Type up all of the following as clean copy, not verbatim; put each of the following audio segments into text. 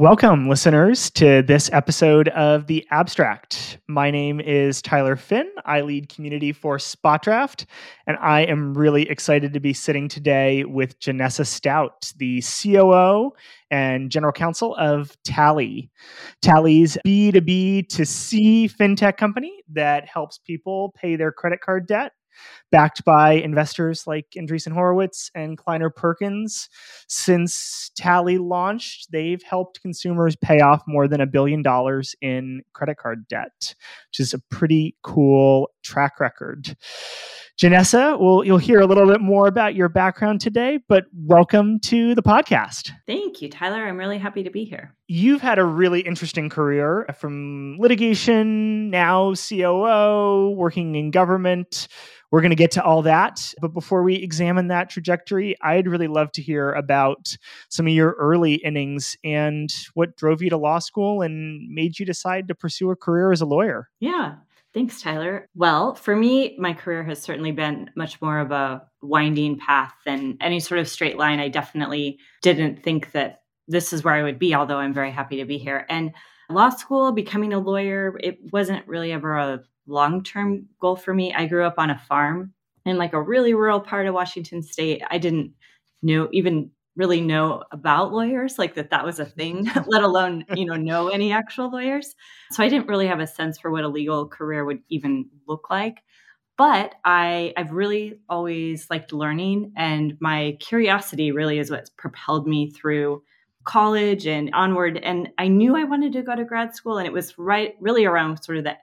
Welcome, listeners, to this episode of The Abstract. My name is Tyler Finn. I lead community for SpotDraft, and I am really excited to be sitting today with Genessa Stout, the COO and general counsel of Tally. Tally's B2B to C fintech company that helps people pay their credit card debt, backed by investors like Andreessen Horowitz and Kleiner Perkins. Since Tally launched, they've helped consumers pay off more than $1 billion in credit card debt, which is a pretty cool track record. Genessa, you'll hear a little bit more about your background today, but welcome to the podcast. Thank you, Tyler. I'm really happy to be here. You've had a really interesting career from litigation, now COO, working in government. We're going to get to all that. But before we examine that trajectory, I'd really love to hear about some of your early innings and what drove you to law school and made you decide to pursue a career as a lawyer. Yeah. Thanks, Tyler. Well, for me, my career has certainly been much more of a winding path than any sort of straight line. I definitely didn't think that this is where I would be, although I'm very happy to be here. And law school, becoming a lawyer, it wasn't really ever a long-term goal for me. I grew up on a farm in like a really rural part of Washington state. I didn't really know about lawyers, like that was a thing, let alone, know any actual lawyers. So I didn't really have a sense for what a legal career would even look like. But I've really always liked learning, and my curiosity really is what's propelled me through college and onward. And I knew I wanted to go to grad school, and it was really around sort of the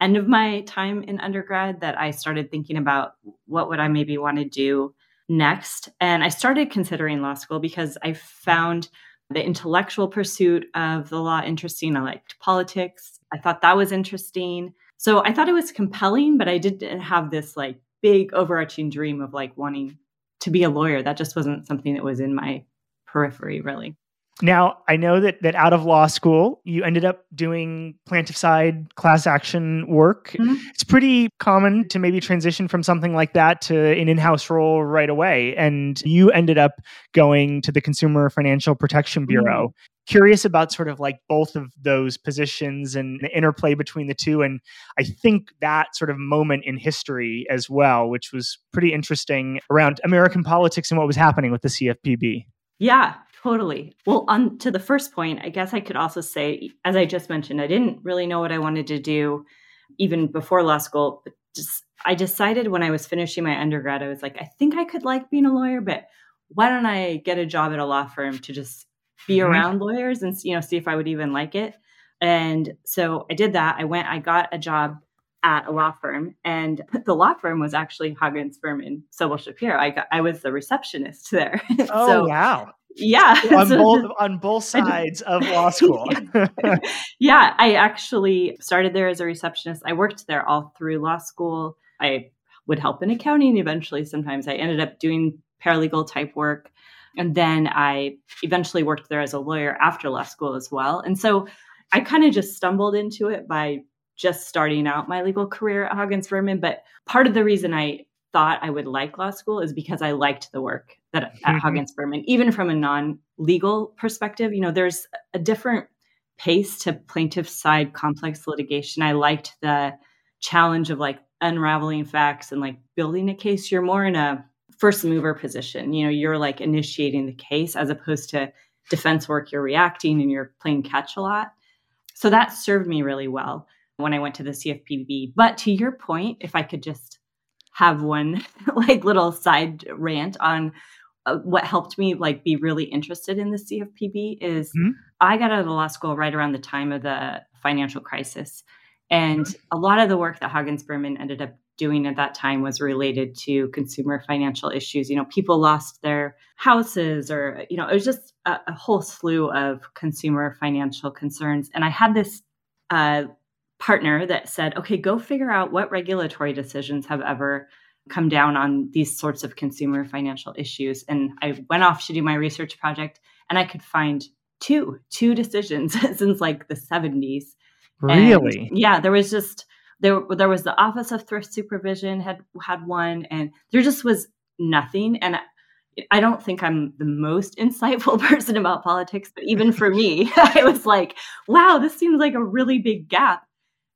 end of my time in undergrad that I started thinking about what would I maybe want to do next. And I started considering law school because I found the intellectual pursuit of the law interesting. I liked politics. I thought that was interesting. So I thought it was compelling, but I didn't have this like big overarching dream of like wanting to be a lawyer. That just wasn't something that was in my periphery, really. Now, I know that out of law school, you ended up doing plaintiff side class action work. Mm-hmm. It's pretty common to maybe transition from something like that to an in-house role right away. And you ended up going to the Consumer Financial Protection Bureau. Mm-hmm. Curious about sort of like both of those positions and the interplay between the two. And I think that sort of moment in history as well, which was pretty interesting around American politics and what was happening with the CFPB. Yeah. Totally. Well, on to the first point, I guess I could also say, as I just mentioned, I didn't really know what I wanted to do even before law school. But I decided when I was finishing my undergrad, I was like, I think I could like being a lawyer, but why don't I get a job at a law firm to just be around lawyers and see if I would even like it. And so I did that. I got a job at a law firm, and the law firm was actually Hagens Berman Sobol Shapiro. I was the receptionist there. Oh, so, wow. Yeah. On both sides of law school. Yeah. I actually started there as a receptionist. I worked there all through law school. I would help in accounting eventually. Sometimes I ended up doing paralegal type work. And then I eventually worked there as a lawyer after law school as well. And so I kind of just stumbled into it by just starting out my legal career at Hagens Berman. But part of the reason I thought I would like law school is because I liked the work at Hagens Berman, even from a non-legal perspective. There's a different pace to plaintiff side complex litigation. I liked the challenge of like unraveling facts and like building a case. You're more in a first mover position. You're like initiating the case as opposed to defense work. You're reacting and you're playing catch a lot. So that served me really well when I went to the CFPB. But to your point, if I could just have one like little side rant on what helped me like be really interested in the CFPB is I got out of law school right around the time of the financial crisis. And a lot of the work that Hagens Berman ended up doing at that time was related to consumer financial issues. People lost their houses or, it was just a whole slew of consumer financial concerns. And I had this partner that said, okay, go figure out what regulatory decisions have ever come down on these sorts of consumer financial issues. And I went off to do my research project, and I could find two decisions since like the 70s. Really? And yeah. There was the Office of Thrift Supervision had one, and there just was nothing. And I don't think I'm the most insightful person about politics, but even for me, I was like, wow, this seems like a really big gap.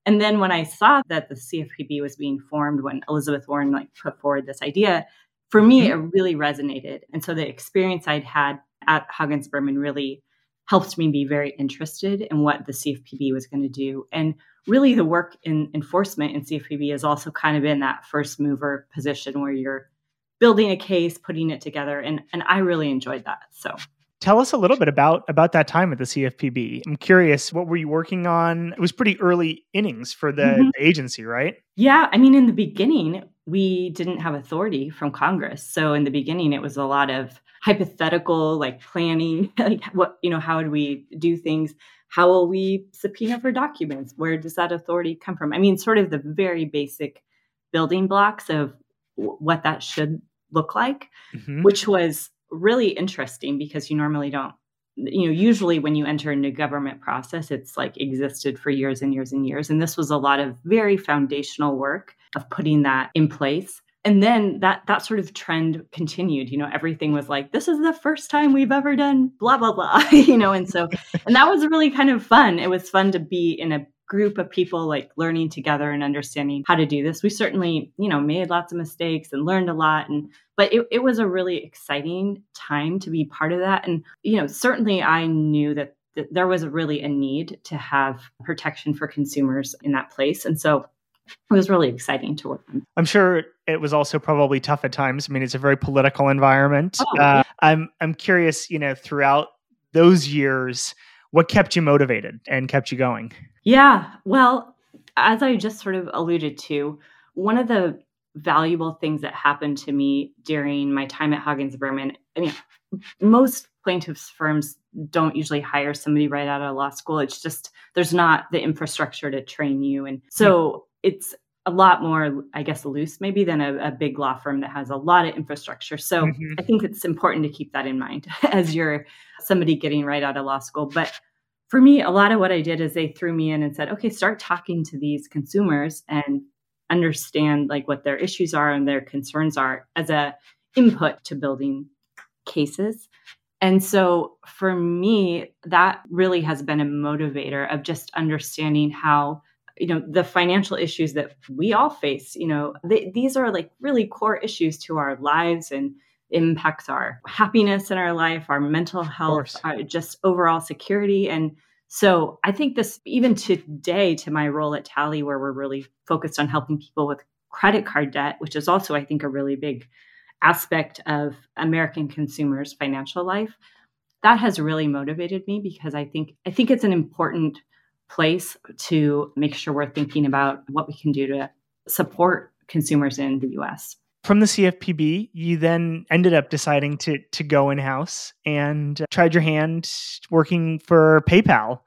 And then when I saw that the CFPB was being formed, when Elizabeth Warren put forward this idea, for me, it really resonated. And so the experience I'd had at Hagens Berman really helped me be very interested in what the CFPB was going to do. And really the work in enforcement in CFPB is also kind of in that first mover position where you're building a case, putting it together. And I really enjoyed that. So tell us a little bit about that time at the CFPB. I'm curious, what were you working on? It was pretty early innings for the agency, right? Yeah. I mean, in the beginning, we didn't have authority from Congress. So in the beginning, it was a lot of hypothetical, planning, what, how would we do things? How will we subpoena for documents? Where does that authority come from? I mean, sort of the very basic building blocks of what that should look like, which was really interesting because you normally don't, usually when you enter into government process, it's existed for years and years and years. And this was a lot of very foundational work of putting that in place. And then that sort of trend continued, everything was this is the first time we've ever done blah, blah, blah, and that was really kind of fun. It was fun to be in a group of people learning together and understanding how to do this. We certainly, made lots of mistakes and learned a lot. But it was a really exciting time to be part of that. And, certainly I knew that there was really a need to have protection for consumers in that place. And so it was really exciting to work on. I'm sure it was also probably tough at times. I mean, it's a very political environment. Oh, yeah. I'm curious, throughout those years, what kept you motivated and kept you going? Yeah, well, as I just sort of alluded to, one of the valuable things that happened to me during my time at Hagens Berman, most plaintiffs firms don't usually hire somebody right out of law school. It's just, there's not the infrastructure to train you. And so it's a lot more, I guess, loose maybe than a big law firm that has a lot of infrastructure. So I think it's important to keep that in mind as you're somebody getting right out of law school. But for me, a lot of what I did is they threw me in and said, okay, start talking to these consumers and understand what their issues are and their concerns are as a input to building cases. And so for me, that really has been a motivator of just understanding how the financial issues that we all face, these are really core issues to our lives and impacts our happiness in our life, our mental health, just overall security. And so I think this, even today, to my role at Tally, where we're really focused on helping people with credit card debt, which is also, I think, a really big aspect of American consumers' financial life, that has really motivated me because I think it's an important place to make sure we're thinking about what we can do to support consumers in the U.S. From the CFPB, you then ended up deciding to go in-house and tried your hand working for PayPal.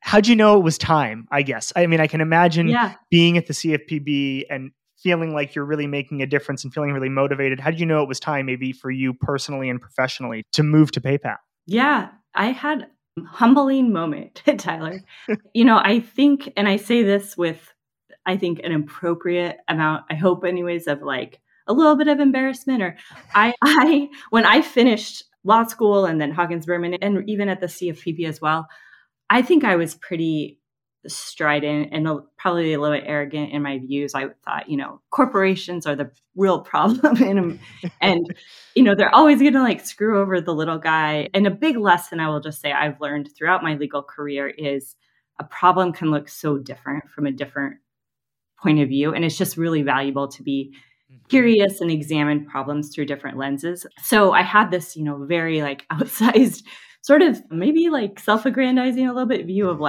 How'd you know it was time, I guess? I mean, I can imagine being at the CFPB and feeling like you're really making a difference and feeling really motivated. How'd you know it was time maybe for you personally and professionally to move to PayPal? Yeah, I had humbling moment, Tyler. I think, and I say this with, I think, an appropriate amount, I hope anyways, of a little bit of embarrassment. Or I when I finished law school and then Hagens Berman and even at the CFPB as well, I think I was pretty strident and probably a little bit arrogant in my views. I thought, corporations are the real problem and they're always going to screw over the little guy. And a big lesson I will just say I've learned throughout my legal career is a problem can look so different from a different point of view. And it's just really valuable to be curious and examine problems through different lenses. So I had this, very outsized sort of maybe self-aggrandizing a little bit view of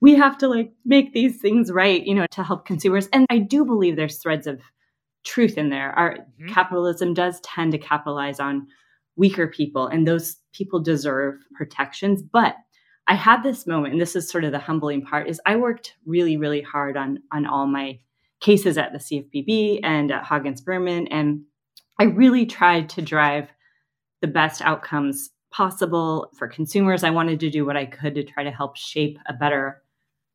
we have to make these things right, to help consumers. And I do believe there's threads of truth in there. Our capitalism does tend to capitalize on weaker people, and those people deserve protections. But I had this moment, and this is sort of the humbling part, is I worked really, really hard on all my cases at the CFPB and at Hagens Berman. And I really tried to drive the best outcomes possible for consumers. I wanted to do what I could to try to help shape a better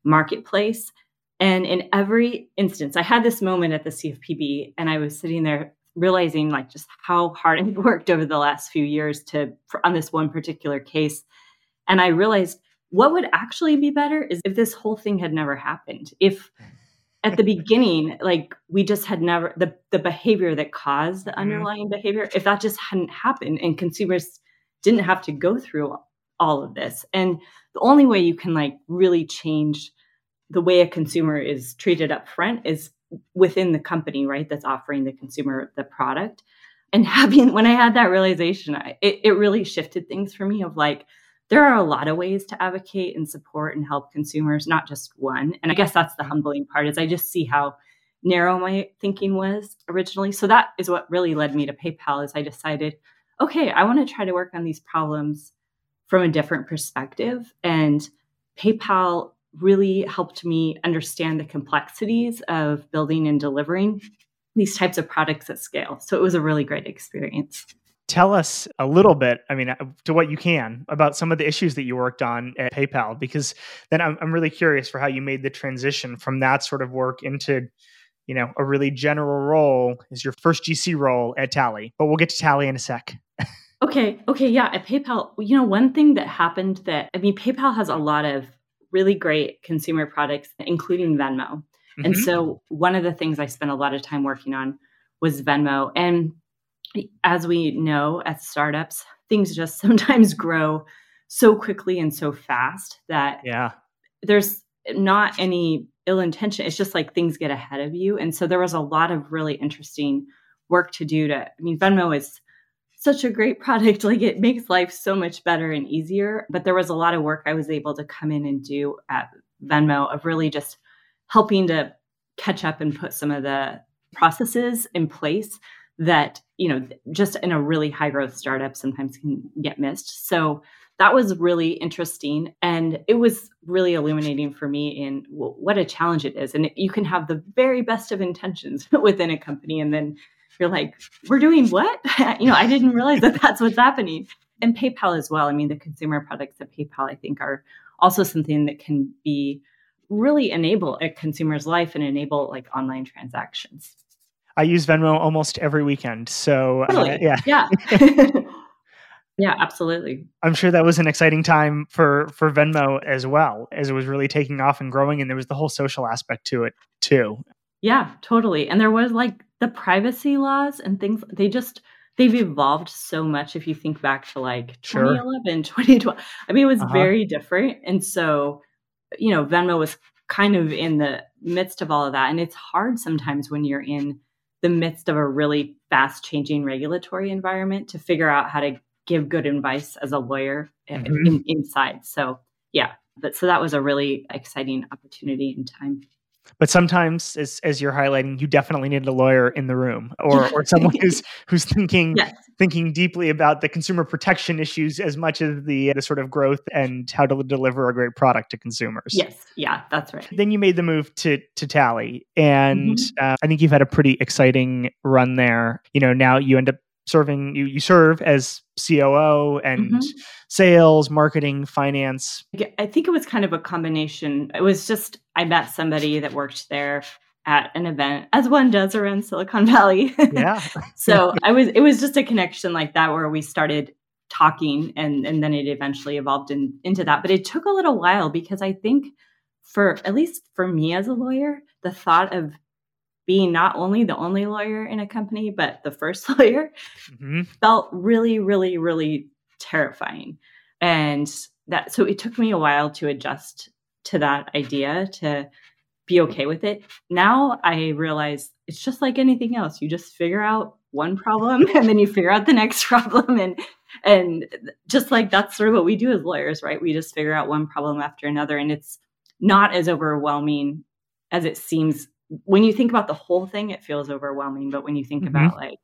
marketplace. And in every instance, I had this moment at the CFPB and I was sitting there realizing like just how hard I've worked over the last few years on this one particular case. And I realized what would actually be better is if this whole thing had never happened. If at the beginning, like we just had never, the behavior that caused the underlying behavior, if that just hadn't happened and consumers didn't have to go through all of this. And the only way you can like really change the way a consumer is treated up front is within the company, right? That's offering the consumer the product. And when I had that realization, it really shifted things for me of like, there are a lot of ways to advocate and support and help consumers, not just one. And I guess that's the humbling part is I just see how narrow my thinking was originally. So that is what really led me to PayPal is I decided, okay, I want to try to work on these problems from a different perspective. And PayPal really helped me understand the complexities of building and delivering these types of products at scale. So it was a really great experience. Tell us a little bit, I mean, to what you can about some of the issues that you worked on at PayPal, because then I'm really curious for how you made the transition from that sort of work into, you know, a really general role is your first GC role at Tally, but we'll get to Tally in a sec. Okay. Yeah. At PayPal, you know, one thing that happened PayPal has a lot of really great consumer products, including Venmo. Mm-hmm. And so one of the things I spent a lot of time working on was Venmo. And as we know, at startups, things just sometimes grow so quickly and so fast that there's not any ill intention. It's just like things get ahead of you. And so there was a lot of really interesting work to do Venmo is such a great product. Like it makes life so much better and easier. But there was a lot of work I was able to come in and do at Venmo of really just helping to catch up and put some of the processes in place that, you know, just in a really high growth startup sometimes can get missed. So that was really interesting. And it was really illuminating for me in what a challenge it is. And you can have the very best of intentions within a company. And then you're like, we're doing what? I didn't realize that that's what's happening. And PayPal as well. I mean, the consumer products at PayPal, I think, are also something that can be really enable a consumer's life and enable like online transactions. I use Venmo almost every weekend. So really? Yeah, absolutely. I'm sure that was an exciting time for Venmo as well, as it was really taking off and growing. And there was the whole social aspect to it too. Yeah, totally. And there was like the privacy laws and things. They've evolved so much. If you think back to like 2011, 2012, I mean, it was very different. And so, you know, Venmo was kind of in the midst of all of that. And it's hard sometimes when you're in the midst of a really fast changing regulatory environment to figure out how to give good advice as a lawyer inside. So yeah, so that was a really exciting opportunity and time. But sometimes as you're highlighting, you definitely need a lawyer in the room or someone who's thinking deeply about the consumer protection issues as much as the sort of growth and how to deliver a great product to consumers. Yes. Yeah, that's right. Then you made the move to Tally. And I think you've had a pretty exciting run there. You know, now you end up you serve as COO and sales, marketing, finance. I think it was kind of a combination. It was just, I met somebody that worked there at an event, as one does around Silicon Valley. Yeah. So it was just a connection like that where we started talking and then it eventually evolved into that. But it took a little while because I think at least for me as a lawyer, the thought of being not only the only lawyer in a company, but the first lawyer felt really, really, really terrifying. And so it took me a while to adjust to that idea, to be okay with it. Now I realize it's just like anything else. You just figure out one problem and then you figure out the next problem. And just like that's sort of what we do as lawyers, right? We just figure out one problem after another. And it's not as overwhelming as it seems. When you think about the whole thing, it feels overwhelming. But when you think about like,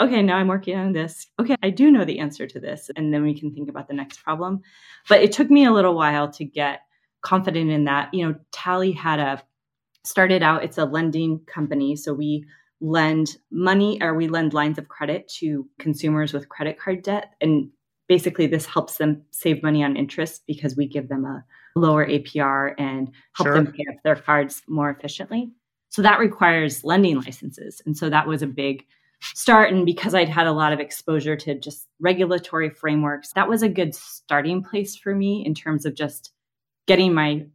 okay, now I'm working on this. Okay, I do know the answer to this. And then we can think about the next problem. But it took me a little while to get confident in that. You know, Tally started out, it's a lending company. So we lend money or we lend lines of credit to consumers with credit card debt. And basically this helps them save money on interest because we give them a lower APR and help them pay off their cards more efficiently. So that requires lending licenses. And so that was a big start, and because I'd had a lot of exposure to just regulatory frameworks, that was a good starting place for me in terms of just getting my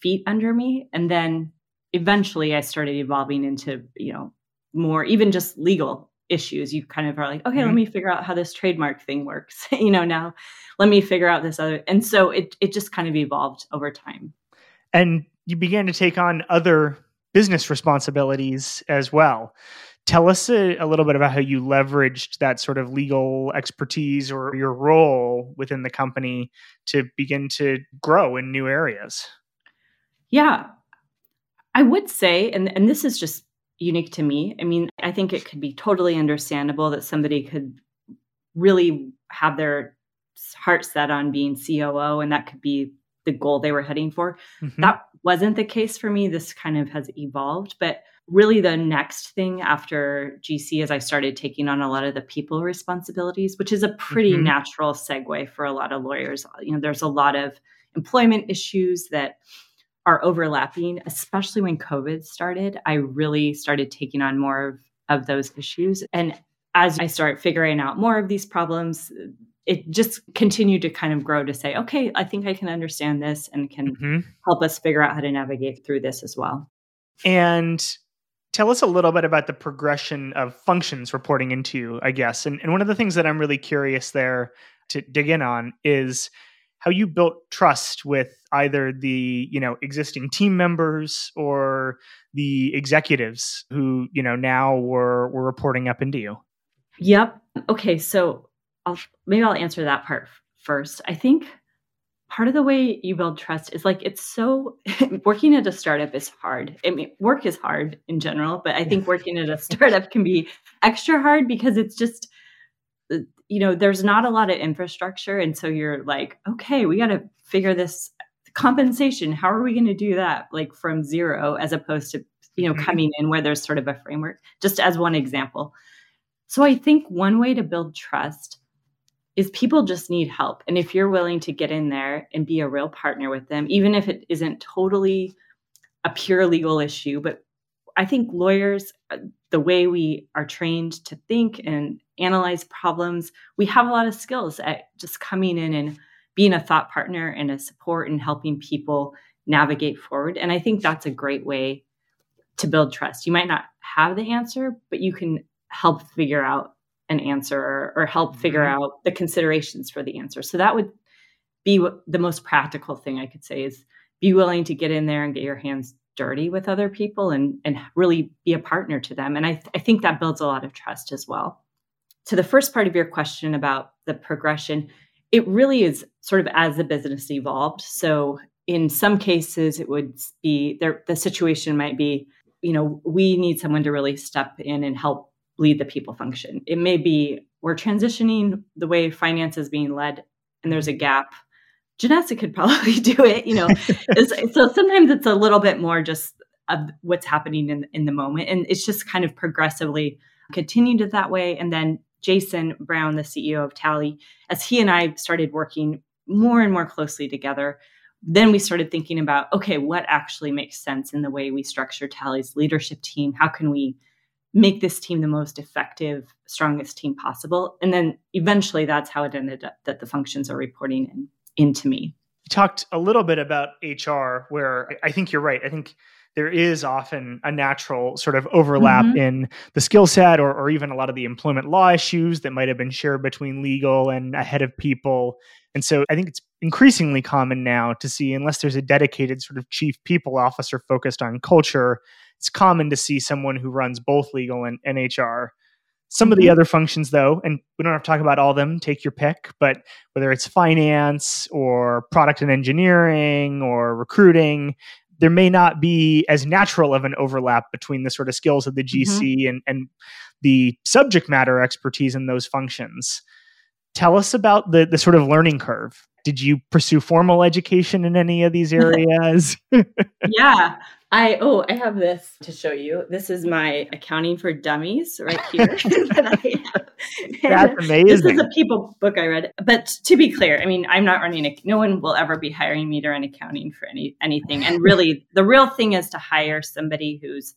feet under me. And then eventually I started evolving into, you know, more even just legal issues. You kind of are like, okay, let me figure out how this trademark thing works. You know, now let me figure out this other. And so it just kind of evolved over time. And you began to take on other business responsibilities as well. Tell us a little bit about how you leveraged that sort of legal expertise or your role within the company to begin to grow in new areas. Yeah, I would say, and this is just unique to me. I mean, I think it could be totally understandable that somebody could really have their heart set on being COO, and that could be the goal they were heading for. Mm-hmm. That wasn't the case for me. This kind of has evolved. But really the next thing after GC is I started taking on a lot of the people responsibilities, which is a pretty natural segue for a lot of lawyers. You know, there's a lot of employment issues that are overlapping, especially when COVID started. I really started taking on more of those issues. And as I start figuring out more of these problems, it just continued to kind of grow to say, okay, I think I can understand this and can help us figure out how to navigate through this as well. And tell us a little bit about the progression of functions reporting into, I guess. And one of the things that I'm really curious there to dig in on is how you built trust with either the, you know, existing team members or the executives who, you know, now were reporting up into you. Yep. Okay. So I'll answer that part first. I think part of the way you build trust is like, it's so working at a startup is hard. I mean, work is hard in general, but I think working at a startup can be extra hard because it's just, you know, there's not a lot of infrastructure. And so you're like, okay, we got to figure this compensation. How are we going to do that? Like from zero, as opposed to, you know, coming in where there's sort of a framework, just as one example. So I think one way to build trust is people just need help. And if you're willing to get in there and be a real partner with them, even if it isn't totally a pure legal issue, but I think lawyers, the way we are trained to think and analyze problems, we have a lot of skills at just coming in and being a thought partner and a support and helping people navigate forward. And I think that's a great way to build trust. You might not have the answer, but you can help figure out an answer or help figure out the considerations for the answer. So that would be the most practical thing I could say is be willing to get in there and get your hands dirty with other people and really be a partner to them. And I think that builds a lot of trust as well. To the first part of your question about the progression, it really is sort of as the business evolved. So in some cases, it would be the situation might be, you know, we need someone to really step in and help lead the people function. It may be we're transitioning the way finance is being led and there's a gap. Genessa could probably do it, you know. So sometimes it's a little bit more just of what's happening in the moment. And it's just kind of progressively continued it that way. And then Jason Brown, the CEO of Tally, as he and I started working more and more closely together, then we started thinking about, okay, what actually makes sense in the way we structure Tally's leadership team? How can we make this team the most effective, strongest team possible? And then eventually that's how it ended up that the functions are reporting into me. You talked a little bit about HR, where I think you're right. I think there is often a natural sort of overlap in the skill set or even a lot of the employment law issues that might have been shared between legal and a head of people. And so I think it's increasingly common now to see, unless there's a dedicated sort of chief people officer focused on culture, it's common to see someone who runs both legal and HR. Some of the other functions, though, and we don't have to talk about all of them, take your pick, but whether it's finance or product and engineering or recruiting, there may not be as natural of an overlap between the sort of skills of the GC and the subject matter expertise in those functions. Tell us about the sort of learning curve. Did you pursue formal education in any of these areas? Yeah. I have this to show you. This is my Accounting for Dummies right here. That's amazing. This is a people book I read. But to be clear, I mean, I'm not running no one will ever be hiring me to run accounting for anything. And really, the real thing is to hire somebody who's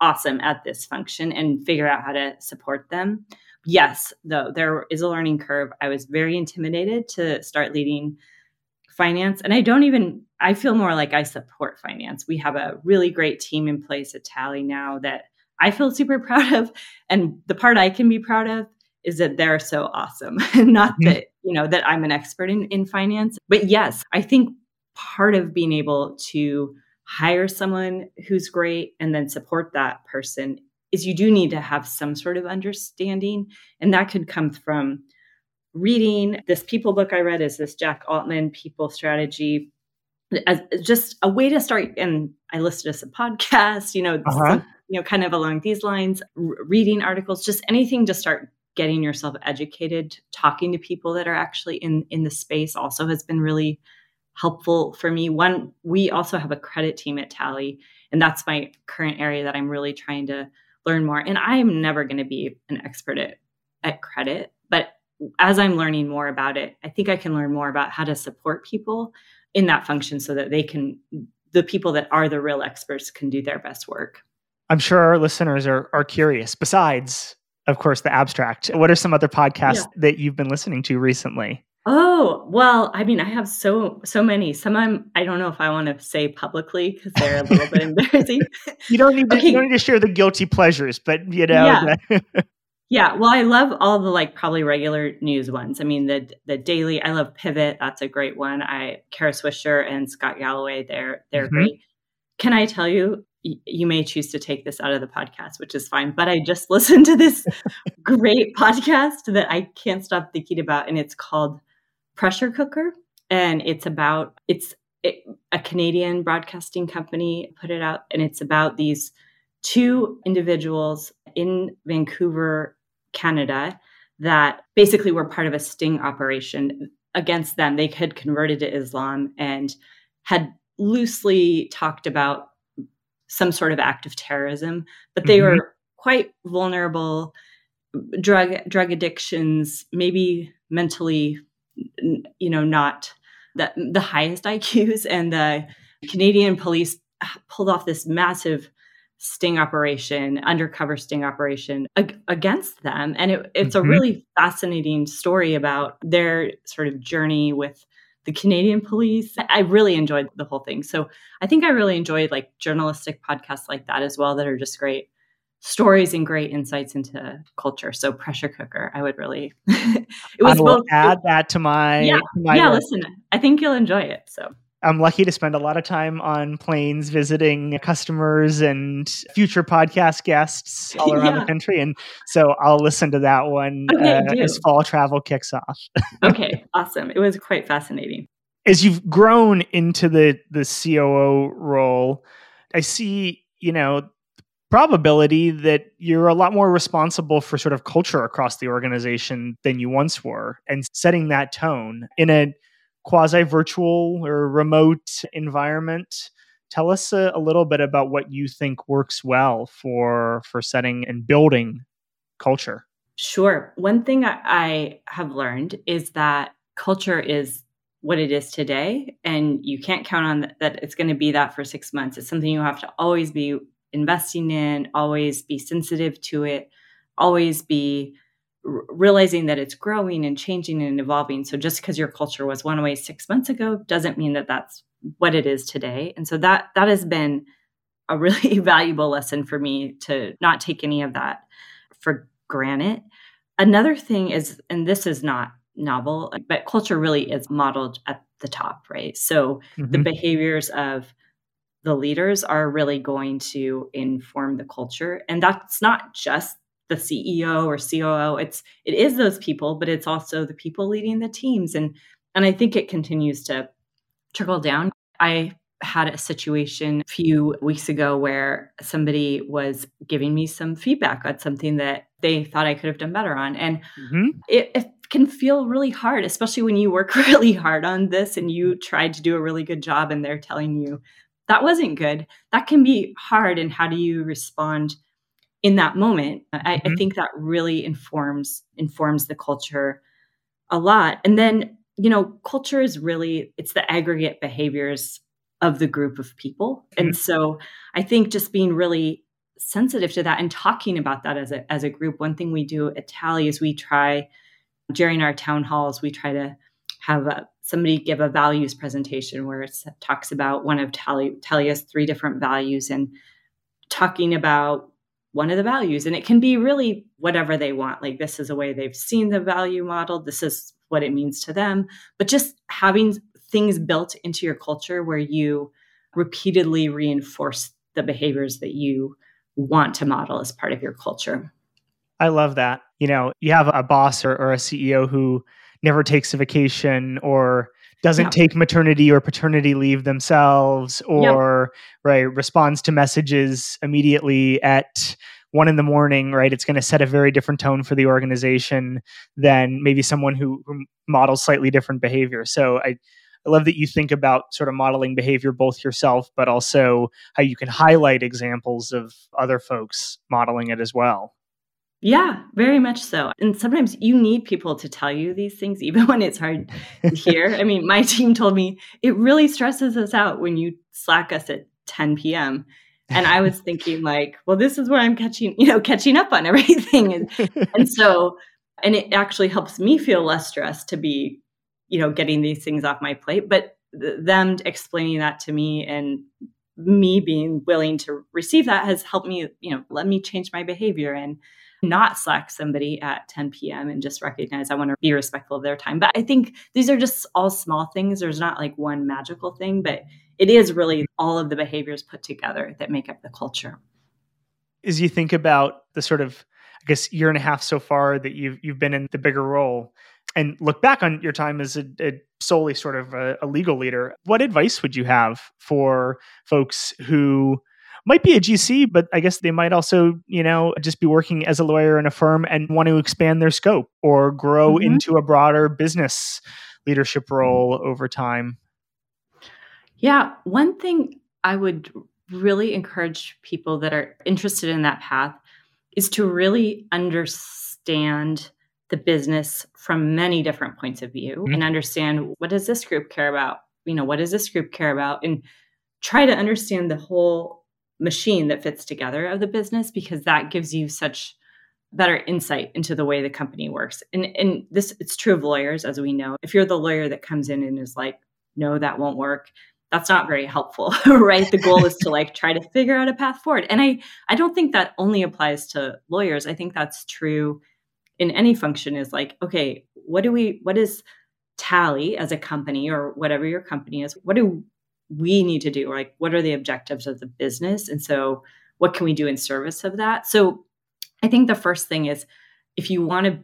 awesome at this function and figure out how to support them. Yes, though, there is a learning curve. I was very intimidated to start leading finance. And I feel more like I support finance. We have a really great team in place at Tally now that I feel super proud of. And the part I can be proud of is that they're so awesome. Not that, that I'm an expert in finance. But yes, I think part of being able to hire someone who's great and then support that person is you do need to have some sort of understanding. And that could come from reading. This people book I read is this Jack Altman People Strategy, as just a way to start. And I listed as a podcast, kind of along these lines, reading articles, just anything to start getting yourself educated. Talking to people that are actually in the space also has been really helpful for me. One, we also have a credit team at Tally, and that's my current area that I'm really trying to learn more. And I am never going to be an expert at credit, but as I'm learning more about it, I think I can learn more about how to support people in that function so that the people that are the real experts can do their best work. I'm sure our listeners are curious. Besides, of course, The Abstract, what are some other podcasts that you've been listening to recently? Oh, well, I mean, I have so many. Some I don't know if I want to say publicly because they're a little bit embarrassing. You don't need to share the guilty pleasures, but Yeah. Yeah. Well, I love all the probably regular news ones. I mean, the daily, I love Pivot. That's a great one. Kara Swisher and Scott Galloway, they're great. Can I tell you, you may choose to take this out of the podcast, which is fine, but I just listened to this great podcast that I can't stop thinking about. And it's called Pressure Cooker, and it's a Canadian broadcasting company put it out, and it's about these two individuals in Vancouver, Canada, that basically were part of a sting operation against them. They had converted to Islam and had loosely talked about some sort of act of terrorism, but they were quite vulnerable, drug addictions, maybe mentally not the highest IQs, and the Canadian police pulled off this massive undercover sting operation against them. And it's a really fascinating story about their sort of journey with the Canadian police. I really enjoyed the whole thing. So I think I really enjoyed journalistic podcasts like that as well, that are just great stories and great insights into culture. So Pressure Cooker, I would really add that to my list. Listen, I think you'll enjoy it. So I'm lucky to spend a lot of time on planes visiting customers and future podcast guests all around the country, and so I'll listen to that one as fall travel kicks off. Okay, awesome. It was quite fascinating. As you've grown into the COO role, I see, probability that you're a lot more responsible for sort of culture across the organization than you once were, and setting that tone in a quasi-virtual or remote environment. Tell us a little bit about what you think works well for setting and building culture. Sure. One thing I have learned is that culture is what it is today, and you can't count on that it's going to be that for 6 months. It's something you have to always be investing in, always be sensitive to it, always be realizing that it's growing and changing and evolving. So just because your culture was one way 6 months ago doesn't mean that that's what it is today. And so that has been a really valuable lesson for me, to not take any of that for granted. Another thing is, and this is not novel, but culture really is modeled at the top, right? So the behaviors of the leaders are really going to inform the culture. And that's not just the CEO or COO. It is those people, but it's also the people leading the teams. And I think it continues to trickle down. I had a situation a few weeks ago where somebody was giving me some feedback on something that they thought I could have done better on. And it can feel really hard, especially when you work really hard on this and you tried to do a really good job and they're telling you, that wasn't good. That can be hard. And how do you respond in that moment? I think that really informs the culture a lot. And then, culture is really, it's the aggregate behaviors of the group of people. And so I think just being really sensitive to that and talking about that as a group. One thing we do at Tally is we try, during our town halls, we try to have somebody give a values presentation where it talks about one of Tally has three different values and talking about one of the values. And it can be really whatever they want. Like, this is a way they've seen the value model. This is what it means to them. But just having things built into your culture where you repeatedly reinforce the behaviors that you want to model as part of your culture. I love that. You know, you have a boss or a CEO who never takes a vacation or doesn't take maternity or paternity leave themselves or responds to messages immediately at 1 a.m, right? It's going to set a very different tone for the organization than maybe someone who models slightly different behavior. So I love that you think about sort of modeling behavior both yourself, but also how you can highlight examples of other folks modeling it as well. Yeah, very much so. And sometimes you need people to tell you these things, even when it's hard to hear. I mean, my team told me it really stresses us out when you Slack us at 10 p.m. And I was thinking like, well, this is where I'm catching up on everything. And it actually helps me feel less stressed to be, you know, getting these things off my plate, but them explaining that to me and me being willing to receive that has helped me, you know, let me change my behavior and not Slack somebody at 10 p.m. and just recognize I want to be respectful of their time. But I think these are just all small things. There's not like one magical thing, but it is really all of the behaviors put together that make up the culture. As you think about the sort of, I guess, 1.5 years so far that you've been in the bigger role, and look back on your time as a solely sort of a legal leader, what advice would you have for folks who might be a GC, but I guess they might also, you know, just be working as a lawyer in a firm and want to expand their scope or grow into a broader business leadership role over time? Yeah. One thing I would really encourage people that are interested in that path is to really understand the business from many different points of view and understand, what does this group care about? You know, what does this group care about? And try to understand the whole machine that fits together of the business, because that gives you such better insight into the way the company works. And this, it's true of lawyers, as we know. If you're the lawyer that comes in and is like, no, that won't work, that's not very helpful, right? The goal is to like try to figure out a path forward. And I don't think that only applies to lawyers. I think that's true in any function, is like, okay, what is Tally as a company, or whatever your company is, what do we need to do? Or like, what are the objectives of the business? And so what can we do in service of that? So I think the first thing is, if you want to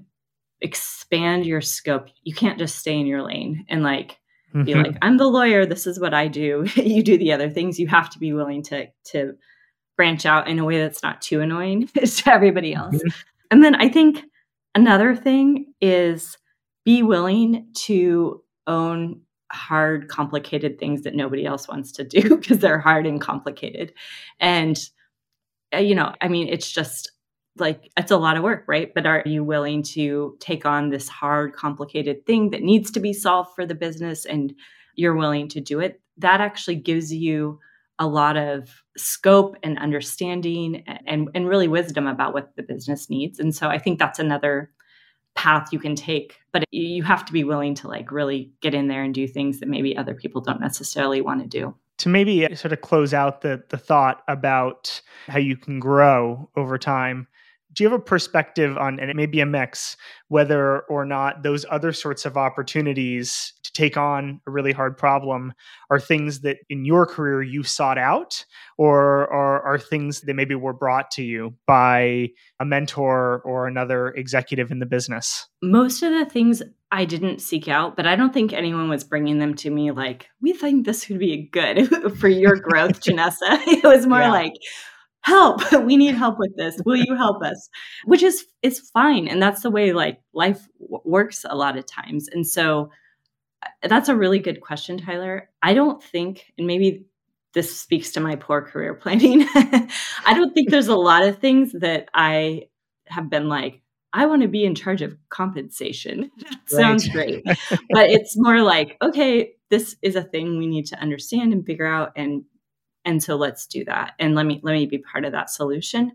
expand your scope, you can't just stay in your lane and like, be like, I'm the lawyer, this is what I do. You do the other things. You have to be willing to branch out in a way that's not too annoying to everybody else. And then I think another thing is, be willing to own hard, complicated things that nobody else wants to do because they're hard and complicated. And, you know, I mean, it's just like, it's a lot of work, right? But are you willing to take on this hard, complicated thing that needs to be solved for the business, and you're willing to do it? That actually gives you a lot of scope and understanding and really wisdom about what the business needs. And so I think that's another path you can take, but you have to be willing to like really get in there and do things that maybe other people don't necessarily want to do. To maybe sort of close out the thought about how you can grow over time, do you have a perspective on, and it may be a mix, whether or not those other sorts of opportunities to take on a really hard problem are things that in your career you sought out, or are things that maybe were brought to you by a mentor or another executive in the business? Most of the things I didn't seek out, but I don't think anyone was bringing them to me like, we think this would be good for your growth, Genessa. It was more like, help, we need help with this. Will you help us? Which is, it's fine. And that's the way like life works a lot of times. And so that's a really good question, Tyler. I don't think, and maybe this speaks to my poor career planning, I don't think there's a lot of things that I have been like, I want to be in charge of compensation. Sounds great. But it's more like, okay, this is a thing we need to understand and figure out and And so let's do that. And let me be part of that solution.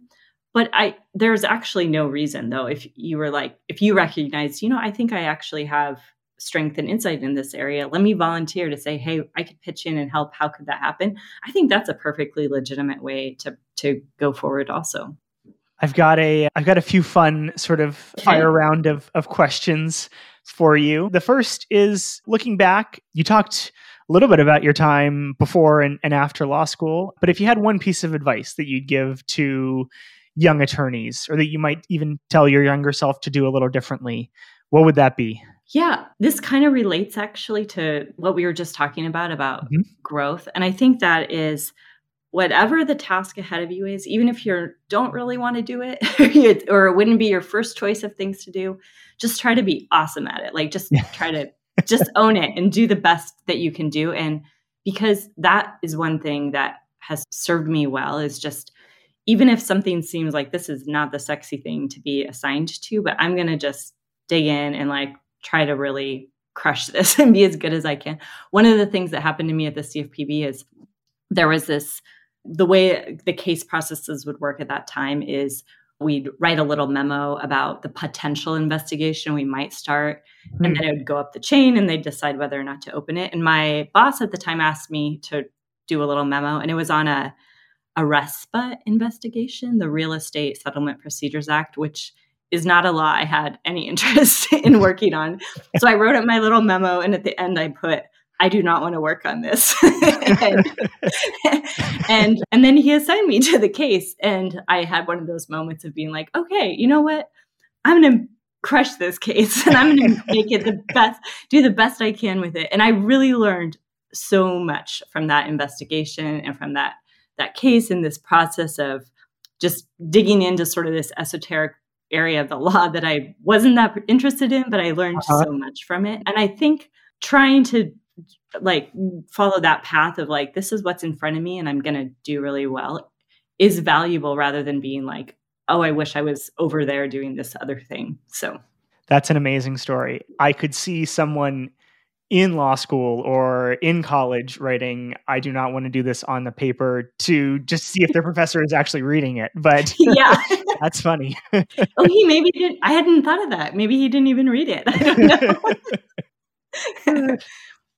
But there's actually no reason, though, if you recognize, I think I actually have strength and insight in this area, let me volunteer to say, hey, I could pitch in and help. How could that happen? I think that's a perfectly legitimate way to go forward also. I've got a few fun sort of fire round of questions for you. The first is, looking back, you talked a little bit about your time before and after law school, but if you had one piece of advice that you'd give to young attorneys, or that you might even tell your younger self to do a little differently, what would that be? Yeah, this kind of relates actually to what we were just talking about mm-hmm. growth. And I think that is, whatever the task ahead of you is, even if you don't really want to do it or it wouldn't be your first choice of things to do, just try to be awesome at it. Like try to just own it and do the best that you can do. And because that is one thing that has served me well, is just, even if something seems like this is not the sexy thing to be assigned to, but I'm going to just dig in and try to really crush this and be as good as I can. One of the things that happened to me at the CFPB is there was the way the case processes would work at that time is we'd write a little memo about the potential investigation we might start, mm-hmm. and then it would go up the chain and they'd decide whether or not to open it. And my boss at the time asked me to do a little memo, and it was on a RESPA investigation, the Real Estate Settlement Procedures Act, which is not a law I had any interest in working on. So I wrote up my little memo, and at the end I put, I do not want to work on this. and then he assigned me to the case. And I had one of those moments of being like, okay, you know what? I'm going to crush this case, and I'm going to make it the best, do the best I can with it. And I really learned so much from that investigation and from that case, and this process of just digging into sort of this esoteric area of the law that I wasn't that interested in, but I learned so much from it. And I think trying to follow that path of this is what's in front of me and I'm going to do really well is valuable, rather than being like, oh, I wish I was over there doing this other thing. So that's an amazing story. I could see someone in law school or in college writing, I do not want to do this on the paper, to just see if their professor is actually reading it. But yeah, that's funny. Oh, he maybe didn't. I hadn't thought of that. Maybe he didn't even read it. I don't know.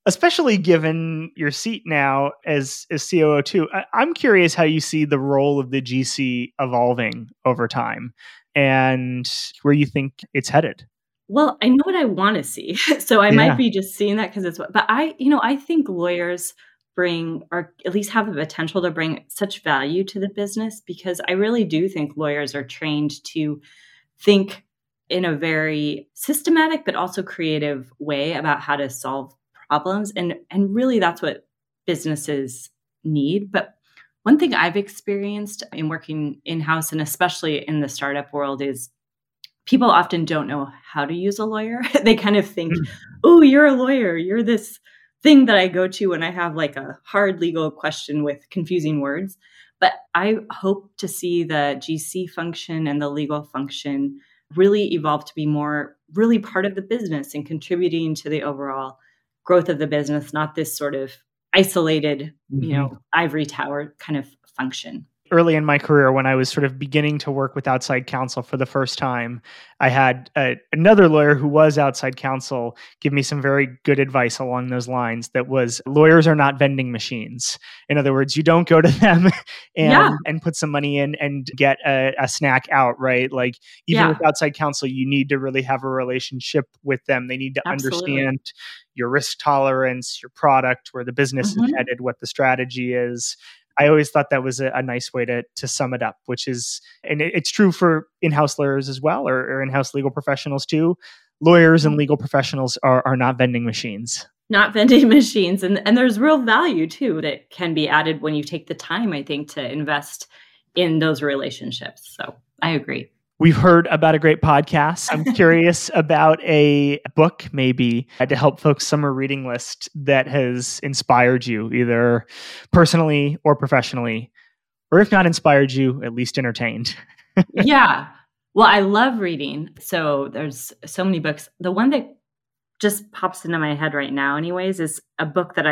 Especially given your seat now as COO too, I'm curious how you see the role of the GC evolving over time and where you think it's headed. Well, I know what I want to see, so I might be just seeing that because it's what. But I think lawyers bring, or at least have the potential to bring, such value to the business, because I really do think lawyers are trained to think in a very systematic but also creative way about how to solve problems. And really, that's what businesses need. But one thing I've experienced in working in-house, and especially in the startup world, is people often don't know how to use a lawyer. They kind of think, oh, you're a lawyer. You're this thing that I go to when I have a hard legal question with confusing words. But I hope to see the GC function and the legal function really evolve to be more really part of the business and contributing to the overall growth of the business, not this sort of isolated, ivory tower kind of function. Early in my career, when I was sort of beginning to work with outside counsel for the first time, I had another lawyer who was outside counsel give me some very good advice along those lines that was, lawyers are not vending machines. In other words, you don't go to them and put some money in and get a snack out, right? With outside counsel, you need to really have a relationship with them. They need to understand your risk tolerance, your product, where the business is headed, what the strategy is. I always thought that was a nice way to sum it up, which is, and it's true for in-house lawyers as well, or in-house legal professionals too. Lawyers and legal professionals are not vending machines. Not vending machines. And there's real value too that can be added when you take the time, I think, to invest in those relationships. So I agree. We've heard about a great podcast. I'm curious about a book, maybe, to help folks' summer reading list that has inspired you, either personally or professionally, or if not inspired you, at least entertained. Yeah. Well, I love reading, so there's so many books. The one that just pops into my head right now anyways, is a book that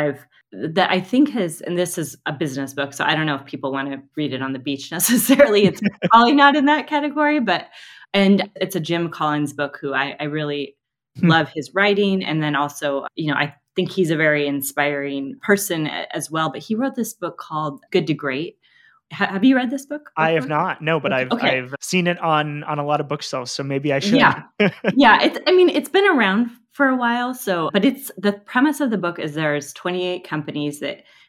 I think has, and this is a business book, so I don't know if people want to read it on the beach necessarily. It's probably not in that category, and it's a Jim Collins book who I really love his writing. And then also, I think he's a very inspiring person as well, but he wrote this book called Good to Great. Have you read this book before? I have not. No, but I've seen it on a lot of bookshelves. So maybe I should. Yeah. Yeah. It's been around for a while. But it's the premise of the book is there's 28 companies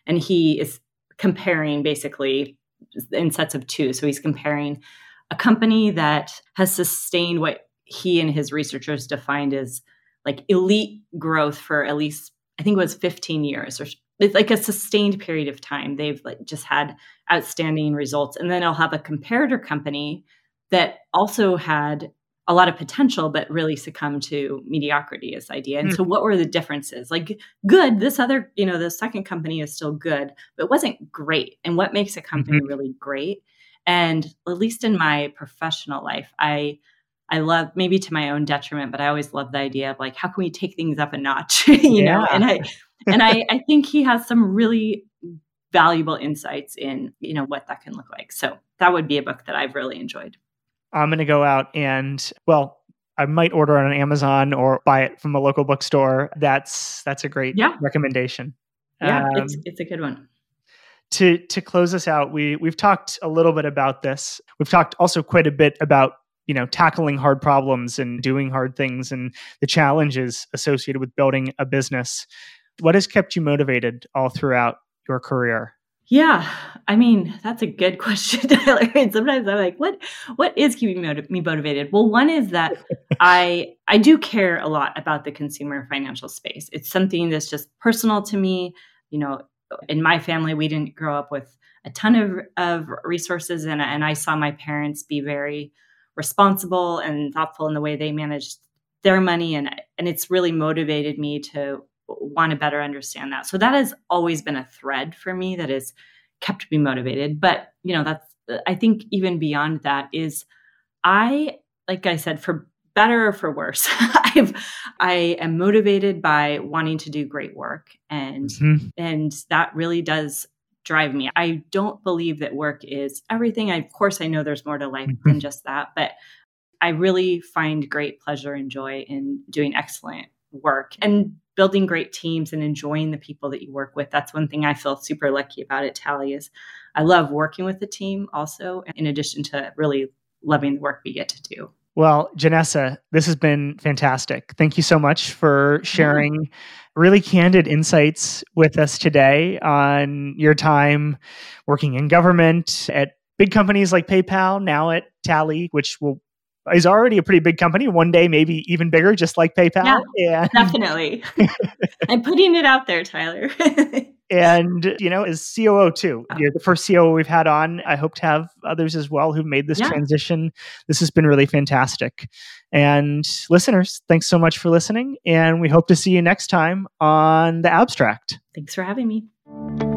and he is comparing basically in sets of two. So he's comparing a company that has sustained what he and his researchers defined as like elite growth for at least, I think it was 15 years or it's like a sustained period of time. They've like just had outstanding results. And then I'll have a comparator company that also had a lot of potential, but really succumbed to mediocrity, this idea. And so what were the differences? Like good, this other, the second company is still good, but it wasn't great. And what makes a company really great? And at least in my professional life, I love, maybe to my own detriment, but I always love the idea of like, how can we take things up a notch, you know? And I think he has some really valuable insights in, what that can look like. So that would be a book that I've really enjoyed. I'm going to go out and, I might order it on Amazon or buy it from a local bookstore. That's a great recommendation. Yeah, it's a good one. To close us out, we've talked a little bit about this. We've talked also quite a bit about tackling hard problems and doing hard things and the challenges associated with building a business. What has kept you motivated all throughout your career? Yeah. That's a good question, Tyler. And sometimes I'm like, what is keeping me motivated? Well, one is that I do care a lot about the consumer financial space. It's something that's just personal to me. In my family, we didn't grow up with a ton of resources. And I saw my parents be very responsible and thoughtful in the way they managed their money. And it's really motivated me to want to better understand that. So that has always been a thread for me that has kept me motivated. But, I think even beyond that is like I said, for better or for worse, I am motivated by wanting to do great work. And that really does drive me. I don't believe that work is everything. Of course, I know there's more to life than just that, but I really find great pleasure and joy in doing excellent work and building great teams and enjoying the people that you work with. That's one thing I feel super lucky about at Tally is I love working with the team also, in addition to really loving the work we get to do. Well, Genessa, this has been fantastic. Thank you so much for sharing really candid insights with us today on your time working in government at big companies like PayPal, now at Tally, which is already a pretty big company. One day, maybe even bigger, just like PayPal. Yeah, definitely. I'm putting it out there, Tyler. And, as COO too, you're the first COO we've had on. I hope to have others as well who've made this transition. This has been really fantastic. And listeners, thanks so much for listening. And we hope to see you next time on The Abstract. Thanks for having me.